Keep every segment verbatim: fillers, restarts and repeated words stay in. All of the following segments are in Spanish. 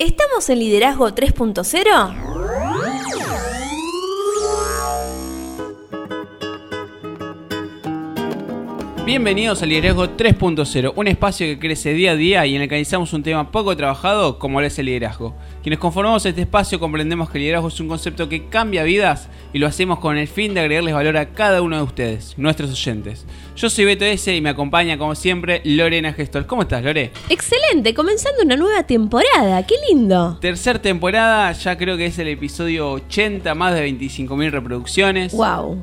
¿Estamos en Liderazgo tres punto cero? Bienvenidos a Liderazgo tres punto cero, un espacio que crece día a día y en el que analizamos un tema poco trabajado como lo es el liderazgo. Quienes conformamos este espacio comprendemos que el liderazgo es un concepto que cambia vidas y lo hacemos con el fin de agregarles valor a cada uno de ustedes, nuestros oyentes. Yo soy Beto S y me acompaña como siempre Lorena Gestor. ¿Cómo estás, Lore? Excelente, comenzando una nueva temporada, qué lindo. Tercer temporada, ya creo que es el episodio ochenta, más de veinticinco mil reproducciones. Wow.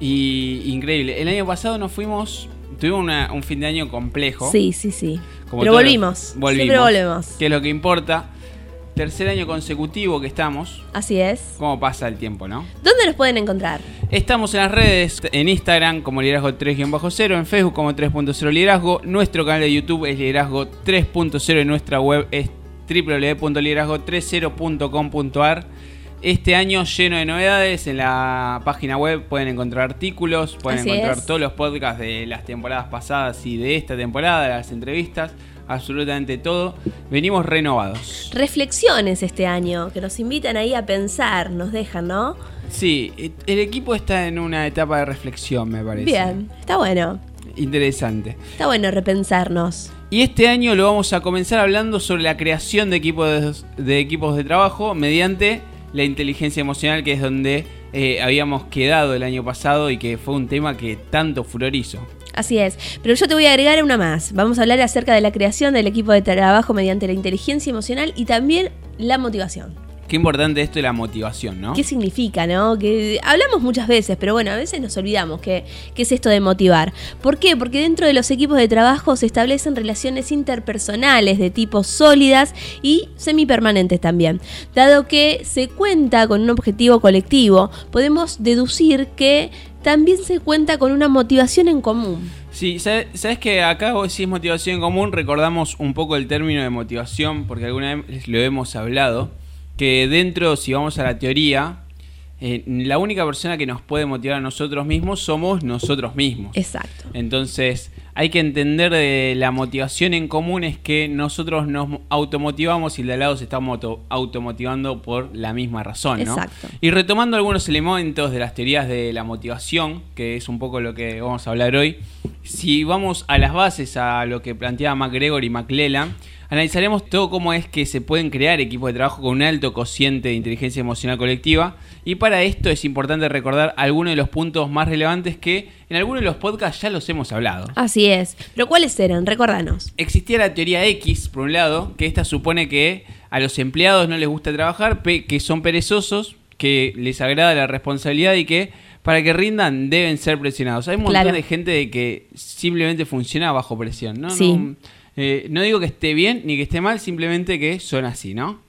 Y increíble, el año pasado nos fuimos, tuvimos una, un fin de año complejo. Sí, sí, sí, como pero volvimos, volvimos, siempre volvemos. Que es lo que importa. Tercer año consecutivo que estamos. Así es. ¿Cómo pasa el tiempo, no? ¿Dónde nos pueden encontrar? Estamos en las redes, en Instagram como Liderazgo tres cero, en Facebook como tres punto cero Liderazgo, nuestro canal de YouTube es Liderazgo tres punto cero y nuestra web es doble u doble u doble u punto liderazgo treinta punto com punto a r. Este año lleno de novedades, en la página web pueden encontrar artículos, pueden Así encontrar es. todos los podcasts de las temporadas pasadas y de esta temporada, las entrevistas, absolutamente todo. Venimos renovados. Reflexiones este año, que nos invitan ahí a pensar, nos dejan, ¿no? Sí, el equipo está en una etapa de reflexión, me parece. Bien, está bueno. Interesante. Está bueno repensarnos. Y este año lo vamos a comenzar hablando sobre la creación de equipos de, de, equipos de trabajo mediante la inteligencia emocional, que es donde eh, habíamos quedado el año pasado y que fue un tema que tanto furor hizo. Así es, pero yo te voy a agregar una más. Vamos a hablar acerca de la creación del equipo de trabajo mediante la inteligencia emocional y también la motivación. Qué importante esto de la motivación, ¿no? ¿Qué significa, no? Que hablamos muchas veces, pero bueno, a veces nos olvidamos que, que es esto de motivar. ¿Por qué? Porque dentro de los equipos de trabajo se establecen relaciones interpersonales de tipo sólidas y semipermanentes también. Dado que se cuenta con un objetivo colectivo, podemos deducir que también se cuenta con una motivación en común. Sí, sabes que acá vos decís motivación en común, recordamos un poco el término de motivación, porque alguna vez lo hemos hablado. Que dentro, si vamos a la teoría, eh, la única persona que nos puede motivar a nosotros mismos somos nosotros mismos. Exacto. Entonces, hay que entender de la motivación en común es que nosotros nos automotivamos y el de al lado se está moto- automotivando por la misma razón, ¿no? Exacto. Y retomando algunos elementos de las teorías de la motivación, que es un poco lo que vamos a hablar hoy, si vamos a las bases, a lo que planteaba McGregor y McClelland, analizaremos todo cómo es que se pueden crear equipos de trabajo con un alto cociente de inteligencia emocional colectiva. Y para esto es importante recordar algunos de los puntos más relevantes que en algunos de los podcasts ya los hemos hablado. Así es. ¿Pero cuáles eran? Recordanos. Existía la teoría X, por un lado, que esta supone que a los empleados no les gusta trabajar, que son perezosos, que les agrada la responsabilidad y que para que rindan deben ser presionados. Hay un montón claro. de gente de que simplemente funciona bajo presión, ¿no? Sí. No, Eh, no digo que esté bien ni que esté mal, simplemente que son así, ¿no?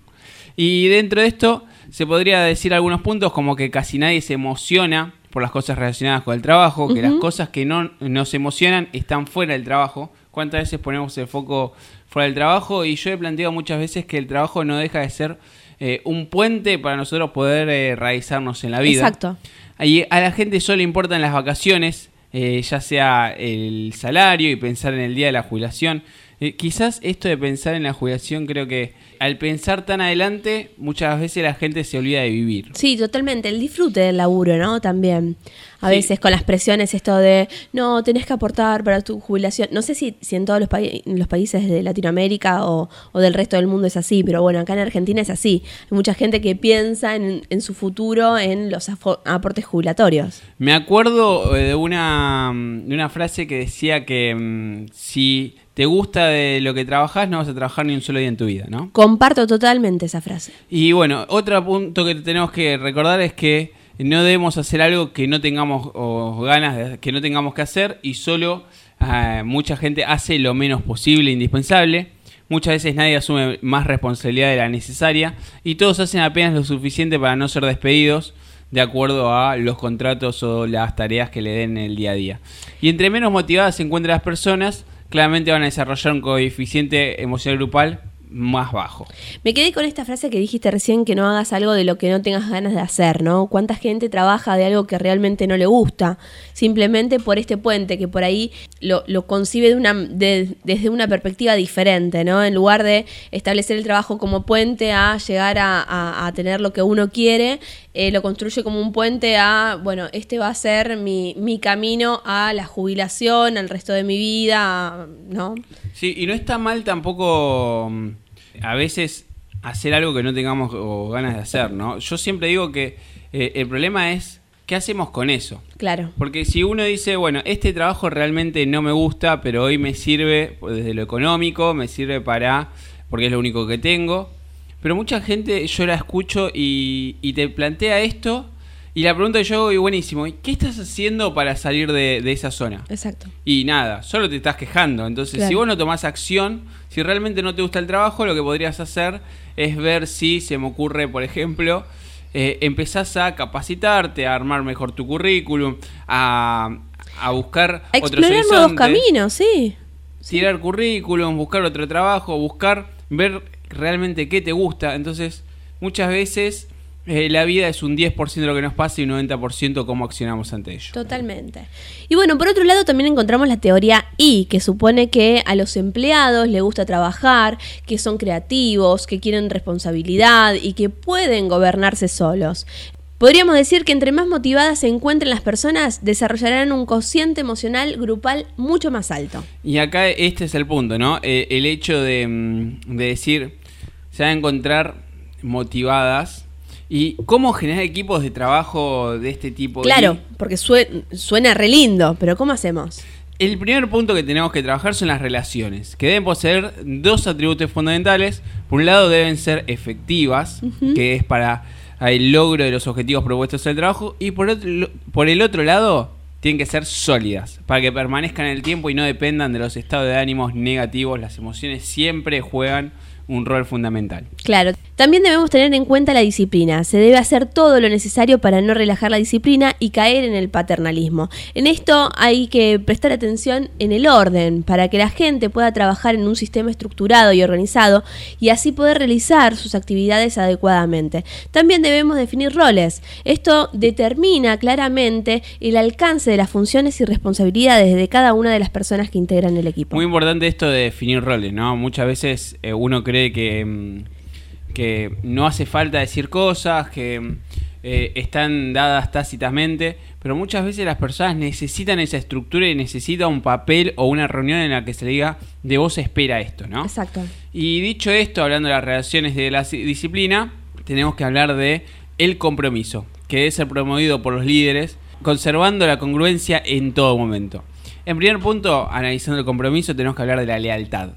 Y dentro de esto se podría decir algunos puntos como que casi nadie se emociona por las cosas relacionadas con el trabajo, que uh-huh. las cosas que no nos emocionan están fuera del trabajo. ¿Cuántas veces ponemos el foco fuera del trabajo? Y yo he planteado muchas veces que el trabajo no deja de ser eh, un puente para nosotros poder eh, realizarnos en la vida. Exacto. Y a la gente solo importan las vacaciones, eh, ya sea el salario y pensar en el día de la jubilación. Eh, quizás esto de pensar en la jubilación, creo que al pensar tan adelante, muchas veces la gente se olvida de vivir. Sí, totalmente. El disfrute del laburo, ¿no? También. A sí. veces con las presiones, esto de, no, tenés que aportar para tu jubilación. No sé si, si en todos los, pa- los países de Latinoamérica o, o del resto del mundo es así, pero bueno, acá en Argentina es así. Hay mucha gente que piensa en, en su futuro, en los afo- aportes jubilatorios. Me acuerdo de una, de una frase que decía que mmm, si te gusta de lo que trabajás, no vas a trabajar ni un solo día en tu vida, ¿no? Comparto totalmente esa frase. Y bueno, otro punto que tenemos que recordar es que no debemos hacer algo que no tengamos o ganas, de, que no tengamos que hacer y solo eh, mucha gente hace lo menos posible, indispensable. Muchas veces nadie asume más responsabilidad de la necesaria y todos hacen apenas lo suficiente para no ser despedidos de acuerdo a los contratos o las tareas que le den en el día a día. Y entre menos motivadas se encuentran las personas, claramente van a desarrollar un coeficiente emocional grupal más bajo. Me quedé con esta frase que dijiste recién, que no hagas algo de lo que no tengas ganas de hacer, ¿no? ¿Cuánta gente trabaja de algo que realmente no le gusta? Simplemente por este puente, que por ahí lo, lo concibe de una, de, desde una perspectiva diferente, ¿no? En lugar de establecer el trabajo como puente a llegar a, a, a tener lo que uno quiere, eh, lo construye como un puente a, bueno, este va a ser mi, mi camino a la jubilación, al resto de mi vida, ¿no? Sí, y no está mal tampoco a veces hacer algo que no tengamos o ganas de hacer, ¿no? Yo siempre digo que eh, el problema es qué hacemos con eso. Claro. Porque si uno dice, bueno, este trabajo realmente no me gusta, pero hoy me sirve desde lo económico, me sirve para, porque es lo único que tengo. Pero mucha gente, yo la escucho y, y te plantea esto, y la pregunta que yo hago es buenísimo, ¿qué estás haciendo para salir de, de esa zona? Exacto. Y nada, solo te estás quejando. Entonces, claro, si vos no tomás acción, si realmente no te gusta el trabajo, lo que podrías hacer es ver si, se me ocurre, por ejemplo, eh, empezás a capacitarte, a armar mejor tu currículum, a, a buscar a otros horizontes. Explorar nuevos caminos, sí. Tirar sí. currículum, buscar otro trabajo, buscar, ver realmente qué te gusta. Entonces, muchas veces la vida es un diez por ciento de lo que nos pasa y un noventa por ciento cómo accionamos ante ello. Totalmente. Y bueno, por otro lado también encontramos la teoría I, que supone que a los empleados les gusta trabajar, que son creativos, que quieren responsabilidad y que pueden gobernarse solos. Podríamos decir que entre más motivadas se encuentren las personas, desarrollarán un cociente emocional grupal mucho más alto. Y acá este es el punto, ¿no? Eh, el hecho de, de decir, se van a encontrar motivadas. ¿Y cómo generar equipos de trabajo de este tipo? Claro, y porque suena, suena re lindo, pero ¿cómo hacemos? El primer punto que tenemos que trabajar son las relaciones, que deben poseer dos atributos fundamentales. Por un lado, deben ser efectivas, uh-huh, que es para el logro de los objetivos propuestos en el trabajo. Y por, otro, por el otro lado, tienen que ser sólidas, para que permanezcan en el tiempo y no dependan de los estados de ánimos negativos. Las emociones siempre juegan un rol fundamental. Claro. También debemos tener en cuenta la disciplina. Se debe hacer todo lo necesario para no relajar la disciplina y caer en el paternalismo. En esto hay que prestar atención en el orden, para que la gente pueda trabajar en un sistema estructurado y organizado y así poder realizar sus actividades adecuadamente. También debemos definir roles. Esto determina claramente el alcance de las funciones y responsabilidades de cada una de las personas que integran el equipo. Muy importante esto de definir roles, ¿no? Muchas veces eh, uno cree Que, que no hace falta decir cosas, que eh, están dadas tácitamente, pero muchas veces las personas necesitan esa estructura y necesitan un papel o una reunión en la que se le diga, de vos espera esto, ¿no? Exacto. Y dicho esto, hablando de las relaciones de la disciplina, tenemos que hablar de el compromiso, que debe ser promovido por los líderes, conservando la congruencia en todo momento. En primer punto, analizando el compromiso, tenemos que hablar de la lealtad,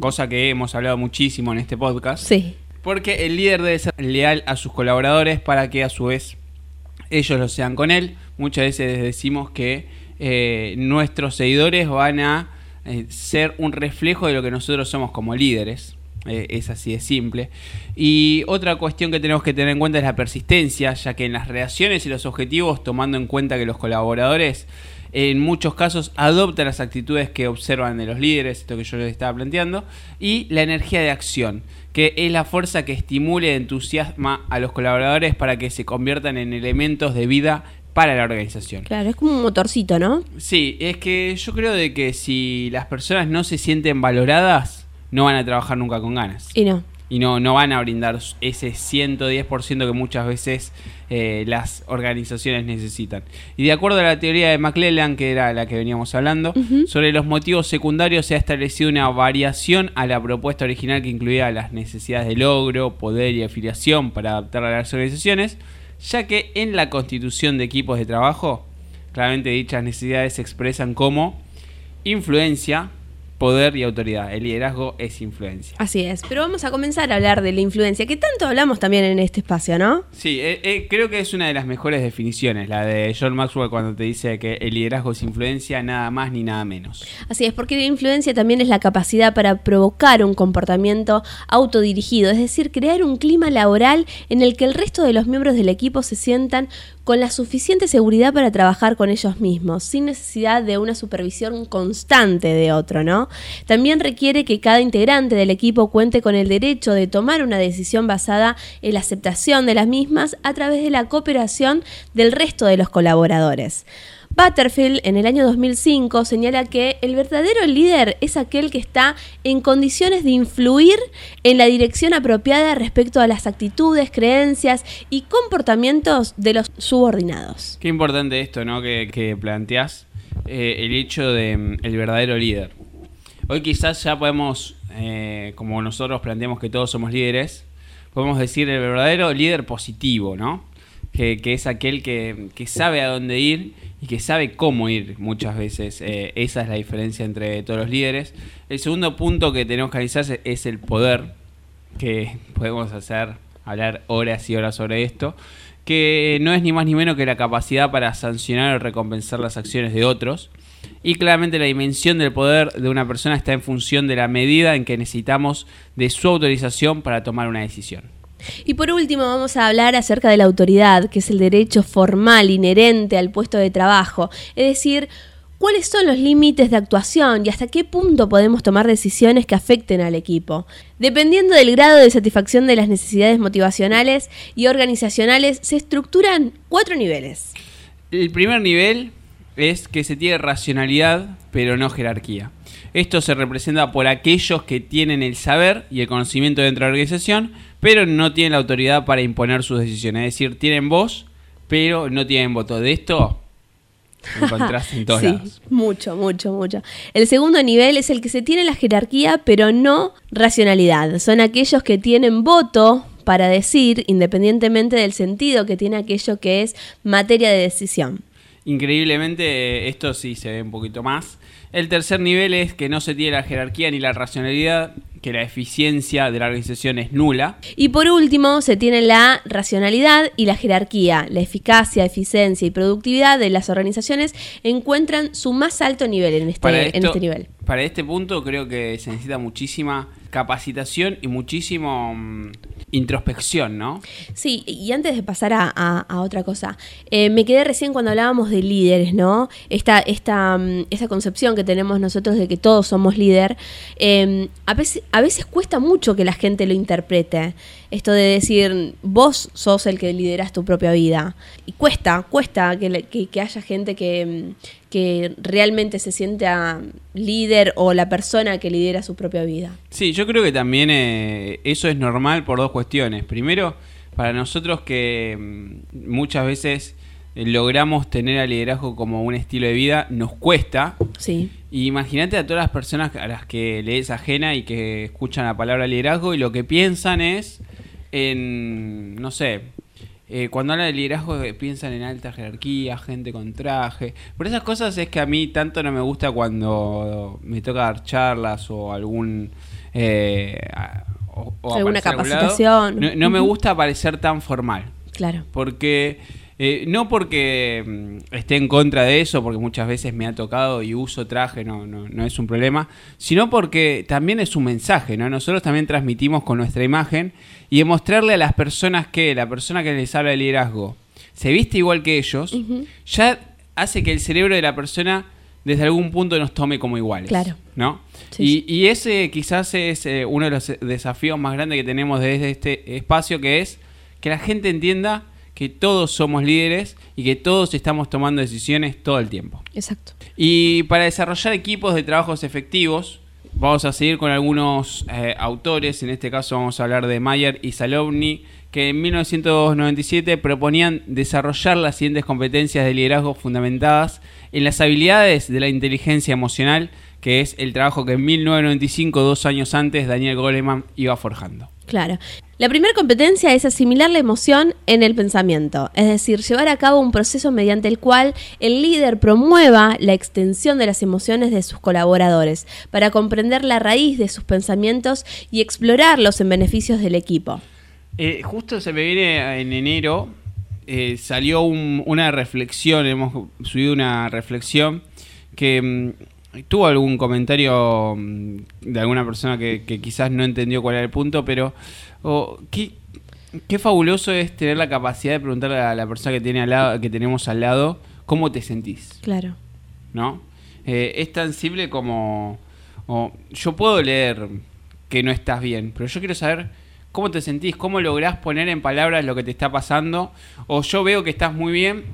cosa que hemos hablado muchísimo en este podcast. Sí. Porque el líder debe ser leal a sus colaboradores para que a su vez ellos lo sean con él. Muchas veces decimos que eh, nuestros seguidores van a eh, ser un reflejo de lo que nosotros somos como líderes. Eh, es así de simple. Y otra cuestión que tenemos que tener en cuenta es la persistencia, ya que en las relaciones y los objetivos, tomando en cuenta que los colaboradores en muchos casos adoptan las actitudes que observan de los líderes, esto que yo les estaba planteando, y la energía de acción, que es la fuerza que estimule y entusiasma a los colaboradores para que se conviertan en elementos de vida para la organización. Claro, es como un motorcito, ¿no? Sí, es que yo creo de que si las personas no se sienten valoradas, no van a trabajar nunca con ganas. Y no. Y no, no van a brindar ese ciento diez por ciento que muchas veces eh, las organizaciones necesitan. Y de acuerdo a la teoría de McClelland, que era la que veníamos hablando, uh-huh, sobre los motivos secundarios se ha establecido una variación a la propuesta original que incluía las necesidades de logro, poder y afiliación para adaptar a las organizaciones, ya que en la constitución de equipos de trabajo, claramente dichas necesidades se expresan como influencia, poder y autoridad. El liderazgo es influencia. Así es. Pero vamos a comenzar a hablar de la influencia, que tanto hablamos también en este espacio, ¿no? Sí, eh, eh, creo que es una de las mejores definiciones, la de John Maxwell, cuando te dice que el liderazgo es influencia, nada más ni nada menos. Así es, porque la influencia también es la capacidad para provocar un comportamiento autodirigido, es decir, crear un clima laboral en el que el resto de los miembros del equipo se sientan con la suficiente seguridad para trabajar con ellos mismos, sin necesidad de una supervisión constante de otro, ¿no? ¿no? También requiere que cada integrante del equipo cuente con el derecho de tomar una decisión basada en la aceptación de las mismas a través de la cooperación del resto de los colaboradores. Butterfield, en el año dos mil cinco, señala que el verdadero líder es aquel que está en condiciones de influir en la dirección apropiada respecto a las actitudes, creencias y comportamientos de los subordinados. Qué importante esto, ¿no?, que, que planteás, eh, el hecho de el verdadero líder. Hoy quizás ya podemos, eh, como nosotros planteamos que todos somos líderes, podemos decir el verdadero líder positivo, ¿no? Que, que es aquel que, que sabe a dónde ir y que sabe cómo ir muchas veces. Eh, esa es la diferencia entre todos los líderes. El segundo punto que tenemos que analizar es el poder, que podemos hacer, hablar horas y horas sobre esto, que no es ni más ni menos que la capacidad para sancionar o recompensar las acciones de otros. Y claramente la dimensión del poder de una persona está en función de la medida en que necesitamos de su autorización para tomar una decisión. Y por último vamos a hablar acerca de la autoridad, que es el derecho formal inherente al puesto de trabajo, es decir, cuáles son los límites de actuación y hasta qué punto podemos tomar decisiones que afecten al equipo. Dependiendo del grado de satisfacción de las necesidades motivacionales y organizacionales, se estructuran cuatro niveles. El primer nivel es que se tiene racionalidad, pero no jerarquía. Esto se representa por aquellos que tienen el saber y el conocimiento dentro de la organización, pero no tienen la autoridad para imponer sus decisiones. Es decir, tienen voz, pero no tienen voto. De esto lo encontrás en todos sí, lados. Mucho, mucho, mucho. El segundo nivel es el que se tiene la jerarquía, pero no racionalidad. Son aquellos que tienen voto para decir, independientemente del sentido que tiene aquello que es materia de decisión. Increíblemente, esto sí se ve un poquito más. El tercer nivel es que no se tiene la jerarquía ni la racionalidad, que la eficiencia de la organización es nula. Y por último, se tiene la racionalidad y la jerarquía. La eficacia, eficiencia y productividad de las organizaciones encuentran su más alto nivel en este, esto, en este nivel. Para este punto creo que se necesita muchísima capacitación y muchísimo um, introspección, ¿no? Sí, y antes de pasar a, a, a otra cosa, eh, me quedé recién cuando hablábamos de líderes, ¿no? Esta, esta, um, esa concepción que tenemos nosotros de que todos somos líder, eh, a, veces, a veces cuesta mucho que la gente lo interprete. Esto de decir, vos sos el que liderás tu propia vida. Y cuesta, cuesta que, que, que haya gente que... Um, que realmente se sienta líder o la persona que lidera su propia vida. Sí, yo creo que también eh, eso es normal por dos cuestiones. Primero, para nosotros que muchas veces logramos tener al liderazgo como un estilo de vida, nos cuesta. Sí. Y imagínate a todas las personas a las que le es ajena y que escuchan la palabra liderazgo y lo que piensan es en, no sé... Eh, cuando hablan de liderazgo eh, piensan en alta jerarquía, gente con traje. Por esas cosas es que a mí tanto no me gusta cuando me toca dar charlas o algún eh, o, o alguna capacitación. No, no me gusta parecer tan formal. Claro. Porque eh, no porque esté en contra de eso, porque muchas veces me ha tocado y uso traje, no, no, no es un problema, sino porque también es un mensaje, ¿no? Nosotros también transmitimos con nuestra imagen y demostrarle a las personas que la persona que les habla de liderazgo se viste igual que ellos, uh-huh. ya hace que el cerebro de la persona desde algún punto nos tome como iguales. Claro. ¿No? Sí, y, sí. y ese quizás es eh, uno de los desafíos más grandes que tenemos desde este espacio, que es que la gente entienda que todos somos líderes y que todos estamos tomando decisiones todo el tiempo. Exacto. Y para desarrollar equipos de trabajos efectivos, vamos a seguir con algunos eh, autores. En este caso vamos a hablar de Mayer y Salovey, que en mil novecientos noventa y siete proponían desarrollar las siguientes competencias de liderazgo fundamentadas en las habilidades de la inteligencia emocional, que es el trabajo que en mil novecientos noventa y cinco, dos años antes, Daniel Goleman iba forjando. Claro. La primera competencia es asimilar la emoción en el pensamiento, es decir, llevar a cabo un proceso mediante el cual el líder promueva la extensión de las emociones de sus colaboradores para comprender la raíz de sus pensamientos y explorarlos en beneficios del equipo. Eh, justo se me viene en enero, eh, salió un, una reflexión, hemos subido una reflexión que... Tuvo algún comentario de alguna persona que, que quizás no entendió cuál era el punto, pero oh, qué, qué fabuloso es tener la capacidad de preguntarle a la persona que tiene al lado, que tenemos al lado, cómo te sentís. Claro. ¿No? Eh, es tan simple como O yo puedo leer que no estás bien, pero yo quiero saber cómo te sentís, cómo lográs poner en palabras lo que te está pasando. O yo veo que estás muy bien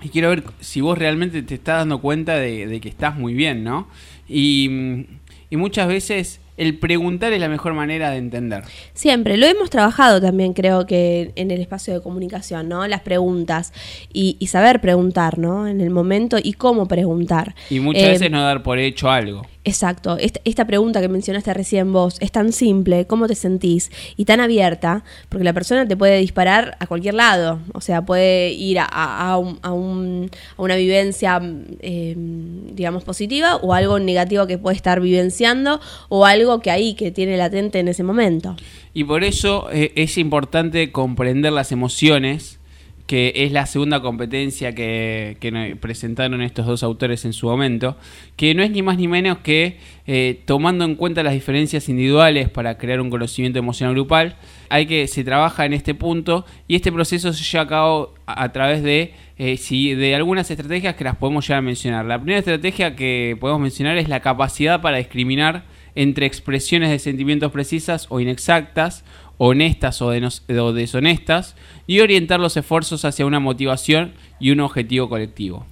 y quiero ver si vos realmente te estás dando cuenta de, de que estás muy bien, ¿no? Y, y muchas veces el preguntar es la mejor manera de entender. Siempre. Lo hemos trabajado también, creo que en el espacio de comunicación, ¿no? Las preguntas y, y saber preguntar, ¿no? En el momento y cómo preguntar. Y muchas eh, veces no dar por hecho algo. Exacto. Esta, esta pregunta que mencionaste recién vos es tan simple, ¿cómo te sentís? Y tan abierta, porque la persona te puede disparar a cualquier lado. O sea, puede ir a, a, a, un, a, un, a una vivencia, eh, digamos, positiva o algo negativo que puede estar vivenciando o algo que ahí, que tiene latente en ese momento. Y por eso eh, es importante comprender las emociones, que es la segunda competencia que, que presentaron estos dos autores en su momento, que no es ni más ni menos que, eh, tomando en cuenta las diferencias individuales para crear un conocimiento emocional grupal, hay que se trabaja en este punto, y este proceso se lleva a cabo a, a través de, eh, si, de algunas estrategias que las podemos llegar a mencionar. La primera estrategia que podemos mencionar es la capacidad para discriminar entre expresiones de sentimientos precisas o inexactas, honestas o, de, o deshonestas, y orientar los esfuerzos hacia una motivación y un objetivo colectivo.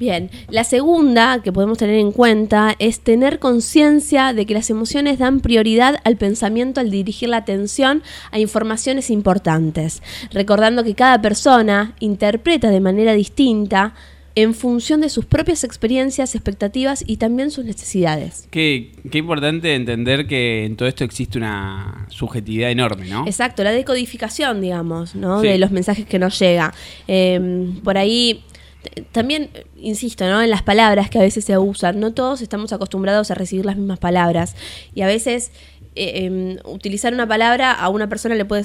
Bien, la segunda que podemos tener en cuenta es tener conciencia de que las emociones dan prioridad al pensamiento al dirigir la atención a informaciones importantes, recordando que cada persona interpreta de manera distinta en función de sus propias experiencias, expectativas y también sus necesidades. Qué, qué importante entender que en todo esto existe una subjetividad enorme, ¿no? Exacto, la decodificación, digamos, ¿no? Sí. De los mensajes que nos llega. Eh, por ahí también, insisto, ¿no? En las palabras que a veces se usan. No todos estamos acostumbrados a recibir las mismas palabras. Y a veces Eh, utilizar una palabra a una persona le puede,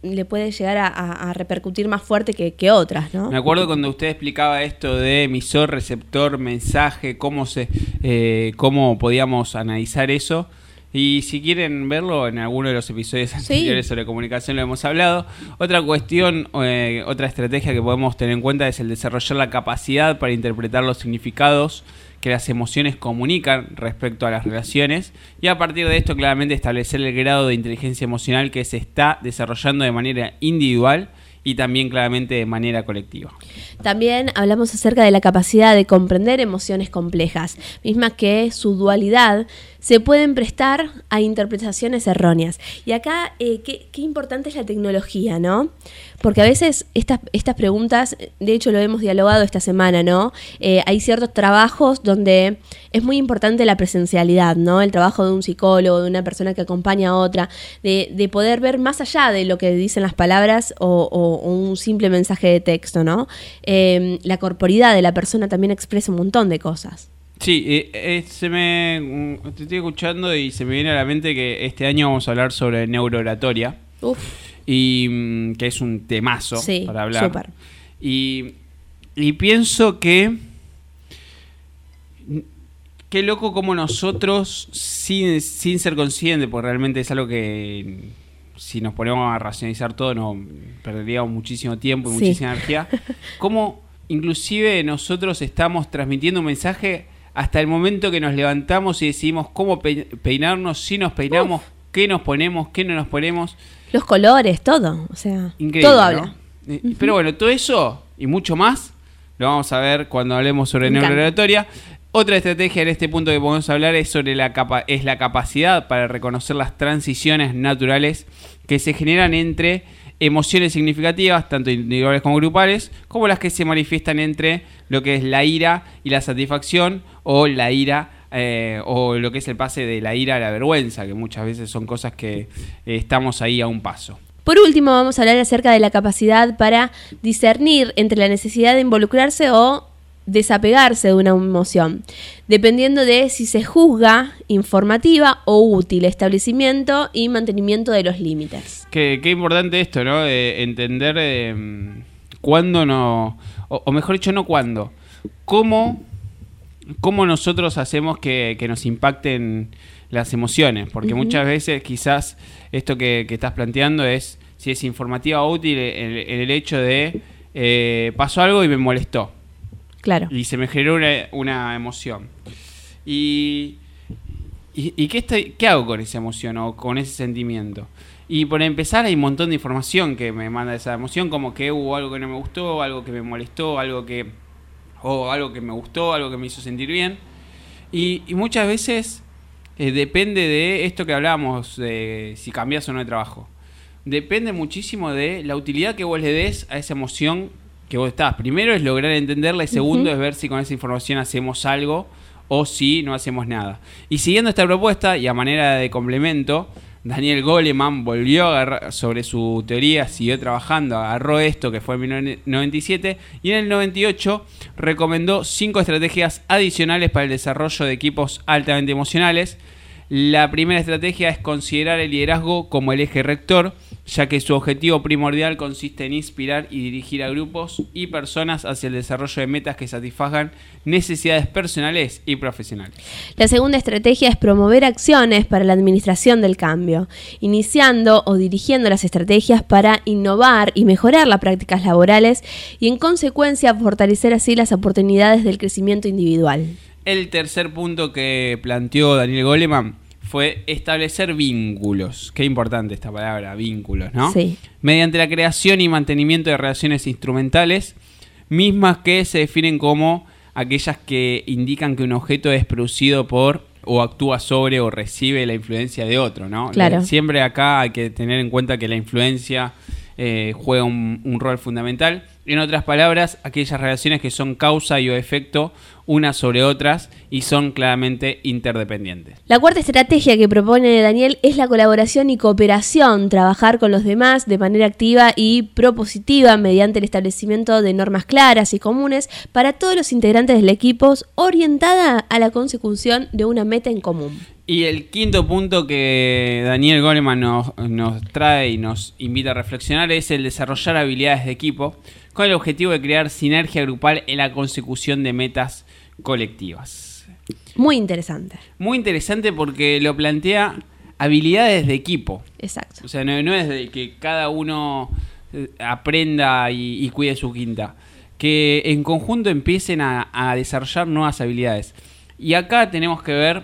le puede llegar a, a, a repercutir más fuerte que, que otras, ¿no? Me acuerdo cuando usted explicaba esto de emisor, receptor, mensaje, cómo se eh, cómo podíamos analizar eso. Y si quieren verlo, en alguno de los episodios anteriores, sí, sobre comunicación lo hemos hablado. Otra cuestión, eh, otra estrategia que podemos tener en cuenta es el desarrollar la capacidad para interpretar los significados que las emociones comunican respecto a las relaciones, y a partir de esto claramente establecer el grado de inteligencia emocional que se está desarrollando de manera individual y también claramente de manera colectiva. También hablamos acerca de la capacidad de comprender emociones complejas, mismas que su dualidad se pueden prestar a interpretaciones erróneas. Y acá, eh, qué, qué importante es la tecnología, ¿no? Porque a veces estas, estas preguntas, de hecho lo hemos dialogado esta semana, ¿no? Eh, hay ciertos trabajos donde es muy importante la presencialidad, ¿no? El trabajo de un psicólogo, de una persona que acompaña a otra, de, de poder ver más allá de lo que dicen las palabras o, o, o un simple mensaje de texto, ¿no? Eh, la corporidad de la persona también expresa un montón de cosas. Sí, eh, eh, se me, te estoy escuchando y se me viene a la mente que este año vamos a hablar sobre neurooratoria. Uf. Y que es un temazo, sí, para hablar. Super. Y, y pienso que qué loco como nosotros, sin, sin ser conscientes, porque realmente es algo que si nos ponemos a racionalizar todo nos perderíamos muchísimo tiempo y sí, muchísima energía. Como inclusive nosotros estamos transmitiendo un mensaje hasta el momento que nos levantamos y decidimos cómo peinarnos, si nos peinamos, Uf. qué nos ponemos, qué no nos ponemos. Los colores, todo, o sea, increíble, todo, ¿no? Habla. Uh-huh. Pero bueno, todo eso y mucho más lo vamos a ver cuando hablemos sobre neurooratoria. Otra estrategia en este punto que podemos hablar es sobre la capa- es la capacidad para reconocer las transiciones naturales que se generan entre emociones significativas, tanto individuales como grupales, como las que se manifiestan entre lo que es la ira y la satisfacción, o la ira Eh, o lo que es el pase de la ira a la vergüenza, que muchas veces son cosas que eh, estamos ahí a un paso. Por último, vamos a hablar acerca de la capacidad para discernir entre la necesidad de involucrarse o desapegarse de una emoción, dependiendo de si se juzga informativa o útil, establecimiento y mantenimiento de los límites. Qué, qué importante esto, ¿no? Eh, entender eh, cuándo no, o, o mejor dicho, no cuándo, cómo... ¿Cómo nosotros hacemos que, que nos impacten las emociones? Porque uh-huh. muchas veces quizás esto que, que estás planteando es, si es informativa o útil, el, el hecho de eh, pasó algo y me molestó. Claro. Y se me generó una, una emoción. Y, ¿Y, y qué, estoy, qué hago con esa emoción o con ese sentimiento? Y por empezar hay un montón de información que me manda esa emoción, como que hubo algo que no me gustó, algo que me molestó, algo que o algo que me gustó, algo que me hizo sentir bien. Y, y muchas veces eh, depende de esto que hablábamos, de si cambias o no de trabajo. Depende muchísimo de la utilidad que vos le des a esa emoción que vos estás. Primero es lograr entenderla y segundo uh-huh. es ver si con esa información hacemos algo o si no hacemos nada. Y siguiendo esta propuesta y a manera de complemento, Daniel Goleman volvió a agarrar sobre su teoría, siguió trabajando, agarró esto que fue en mil novecientos noventa y siete y en el noventa y ocho recomendó cinco estrategias adicionales para el desarrollo de equipos altamente emocionales. La primera estrategia es considerar el liderazgo como el eje rector, ya que su objetivo primordial consiste en inspirar y dirigir a grupos y personas hacia el desarrollo de metas que satisfagan necesidades personales y profesionales. La segunda estrategia es promover acciones para la administración del cambio, iniciando o dirigiendo las estrategias para innovar y mejorar las prácticas laborales y en consecuencia fortalecer así las oportunidades del crecimiento individual. El tercer punto que planteó Daniel Goleman fue establecer vínculos. Qué importante esta palabra, vínculos, ¿no? Sí. Mediante la creación y mantenimiento de relaciones instrumentales, mismas que se definen como aquellas que indican que un objeto es producido por o actúa sobre o recibe la influencia de otro, ¿no? Claro. Siempre acá hay que tener en cuenta que la influencia eh, juega un, un rol fundamental. En otras palabras, aquellas relaciones que son causa y o efecto unas sobre otras y son claramente interdependientes. La cuarta estrategia que propone Daniel es la colaboración y cooperación, trabajar con los demás de manera activa y propositiva mediante el establecimiento de normas claras y comunes para todos los integrantes del equipo, orientada a la consecución de una meta en común. Y el quinto punto que Daniel Goleman nos, nos trae y nos invita a reflexionar es el desarrollar habilidades de equipo, con el objetivo de crear sinergia grupal en la consecución de metas colectivas. Muy interesante. Muy interesante porque lo plantea habilidades de equipo. Exacto. O sea, no, no es de que cada uno aprenda y, y cuide su quinta. Que en conjunto empiecen a, a desarrollar nuevas habilidades. Y acá tenemos que ver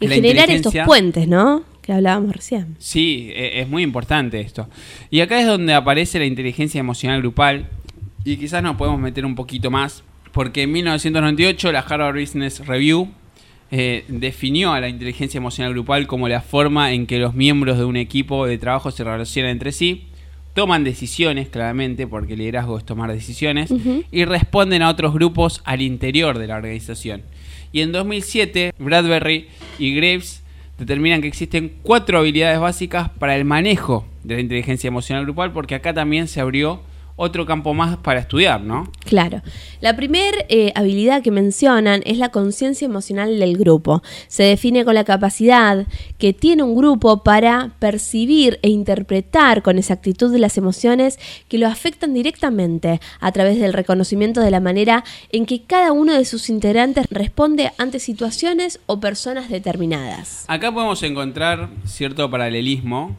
y la generar estos puentes, ¿no? Que hablábamos recién. Sí, es muy importante esto. Y acá es donde aparece la inteligencia emocional grupal. Y quizás nos podemos meter un poquito más, porque en mil novecientos noventa y ocho la Harvard Business Review eh, definió a la inteligencia emocional grupal como la forma en que los miembros de un equipo de trabajo se relacionan entre sí, toman decisiones, claramente, porque el liderazgo es tomar decisiones, uh-huh. y responden a otros grupos al interior de la organización. Y en dos mil siete, Bradbury y Graves determinan que existen cuatro habilidades básicas para el manejo de la inteligencia emocional grupal, porque acá también se abrió otro campo más para estudiar, ¿no? Claro. La primera eh, habilidad que mencionan es la conciencia emocional del grupo. Se define con la capacidad que tiene un grupo para percibir e interpretar con exactitud las emociones que lo afectan directamente a través del reconocimiento de la manera en que cada uno de sus integrantes responde ante situaciones o personas determinadas. Acá podemos encontrar cierto paralelismo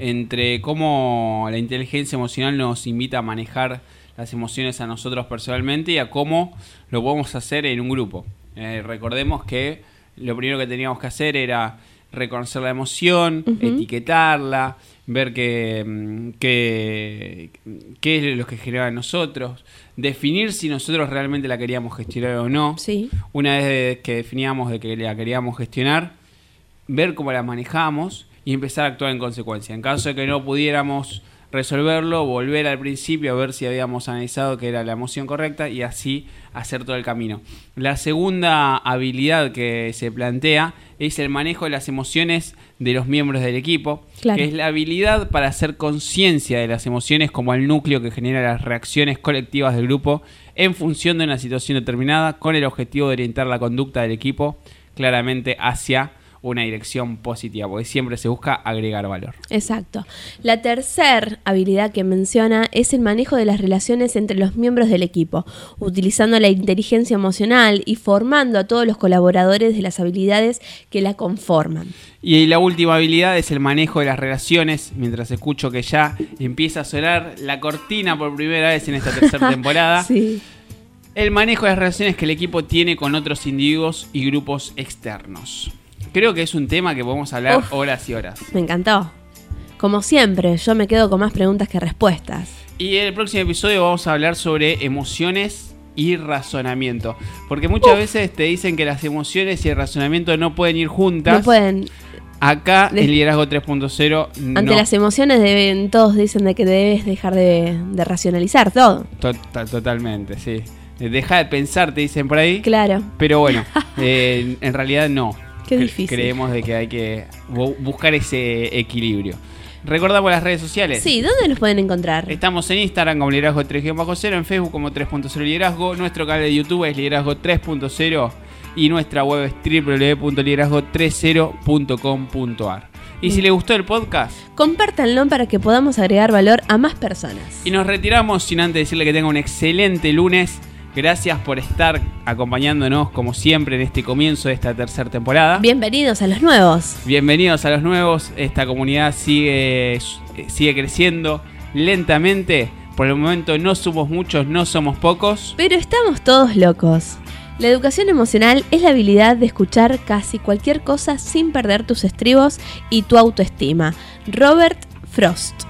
entre cómo la inteligencia emocional nos invita a manejar las emociones a nosotros personalmente y a cómo lo podemos hacer en un grupo. Eh, recordemos que lo primero que teníamos que hacer era reconocer la emoción, uh-huh. etiquetarla, ver qué, qué, qué es lo que generaba en nosotros, definir si nosotros realmente la queríamos gestionar o no. Sí. Una vez que definíamos de que la queríamos gestionar, ver cómo la manejamos y empezar a actuar en consecuencia. En caso de que no pudiéramos resolverlo, volver al principio a ver si habíamos analizado que era la emoción correcta y así hacer todo el camino. La segunda habilidad que se plantea es el manejo de las emociones de los miembros del equipo, claro. que es la habilidad para hacer conciencia de las emociones como el núcleo que genera las reacciones colectivas del grupo en función de una situación determinada, con el objetivo de orientar la conducta del equipo claramente hacia una dirección positiva, porque siempre se busca agregar valor. Exacto. La tercera habilidad que menciona es el manejo de las relaciones entre los miembros del equipo, utilizando la inteligencia emocional y formando a todos los colaboradores de las habilidades que la conforman. Y la última habilidad es el manejo de las relaciones, mientras escucho que ya empieza a sonar la cortina por primera vez en esta tercera temporada. Sí. El manejo de las relaciones que el equipo tiene con otros individuos y grupos externos. Creo que es un tema que podemos hablar Uf, horas y horas. Me encantó. Como siempre, yo me quedo con más preguntas que respuestas. Y en el próximo episodio vamos a hablar sobre emociones y razonamiento. Porque muchas Uf. veces te dicen que las emociones y el razonamiento no pueden ir juntas. No pueden. Acá de... el liderazgo tres punto cero no. Ante las emociones deben, todos dicen de que debes dejar de, de racionalizar todo. Total, totalmente, sí. Deja de pensar, te dicen por ahí. Claro. Pero bueno, eh, en realidad no. Qué difícil. Creemos de que hay que buscar ese equilibrio. Recordamos las redes sociales. Sí, ¿dónde nos pueden encontrar? Estamos en Instagram como Liderazgo tres cero, en Facebook como tres punto cero Liderazgo, nuestro canal de YouTube es Liderazgo tres punto cero y nuestra web es doble u doble u doble u punto liderazgo treinta punto com punto a r. Y si les gustó el podcast, compártanlo para que podamos agregar valor a más personas. Y nos retiramos sin antes decirle que tenga un excelente lunes. Gracias por estar acompañándonos como siempre en este comienzo de esta tercera temporada. Bienvenidos a los nuevos. Bienvenidos a los nuevos. Esta comunidad sigue, sigue creciendo lentamente. Por el momento no somos muchos, no somos pocos. Pero estamos todos locos. La educación emocional es la habilidad de escuchar casi cualquier cosa sin perder tus estribos y tu autoestima. Robert Frost.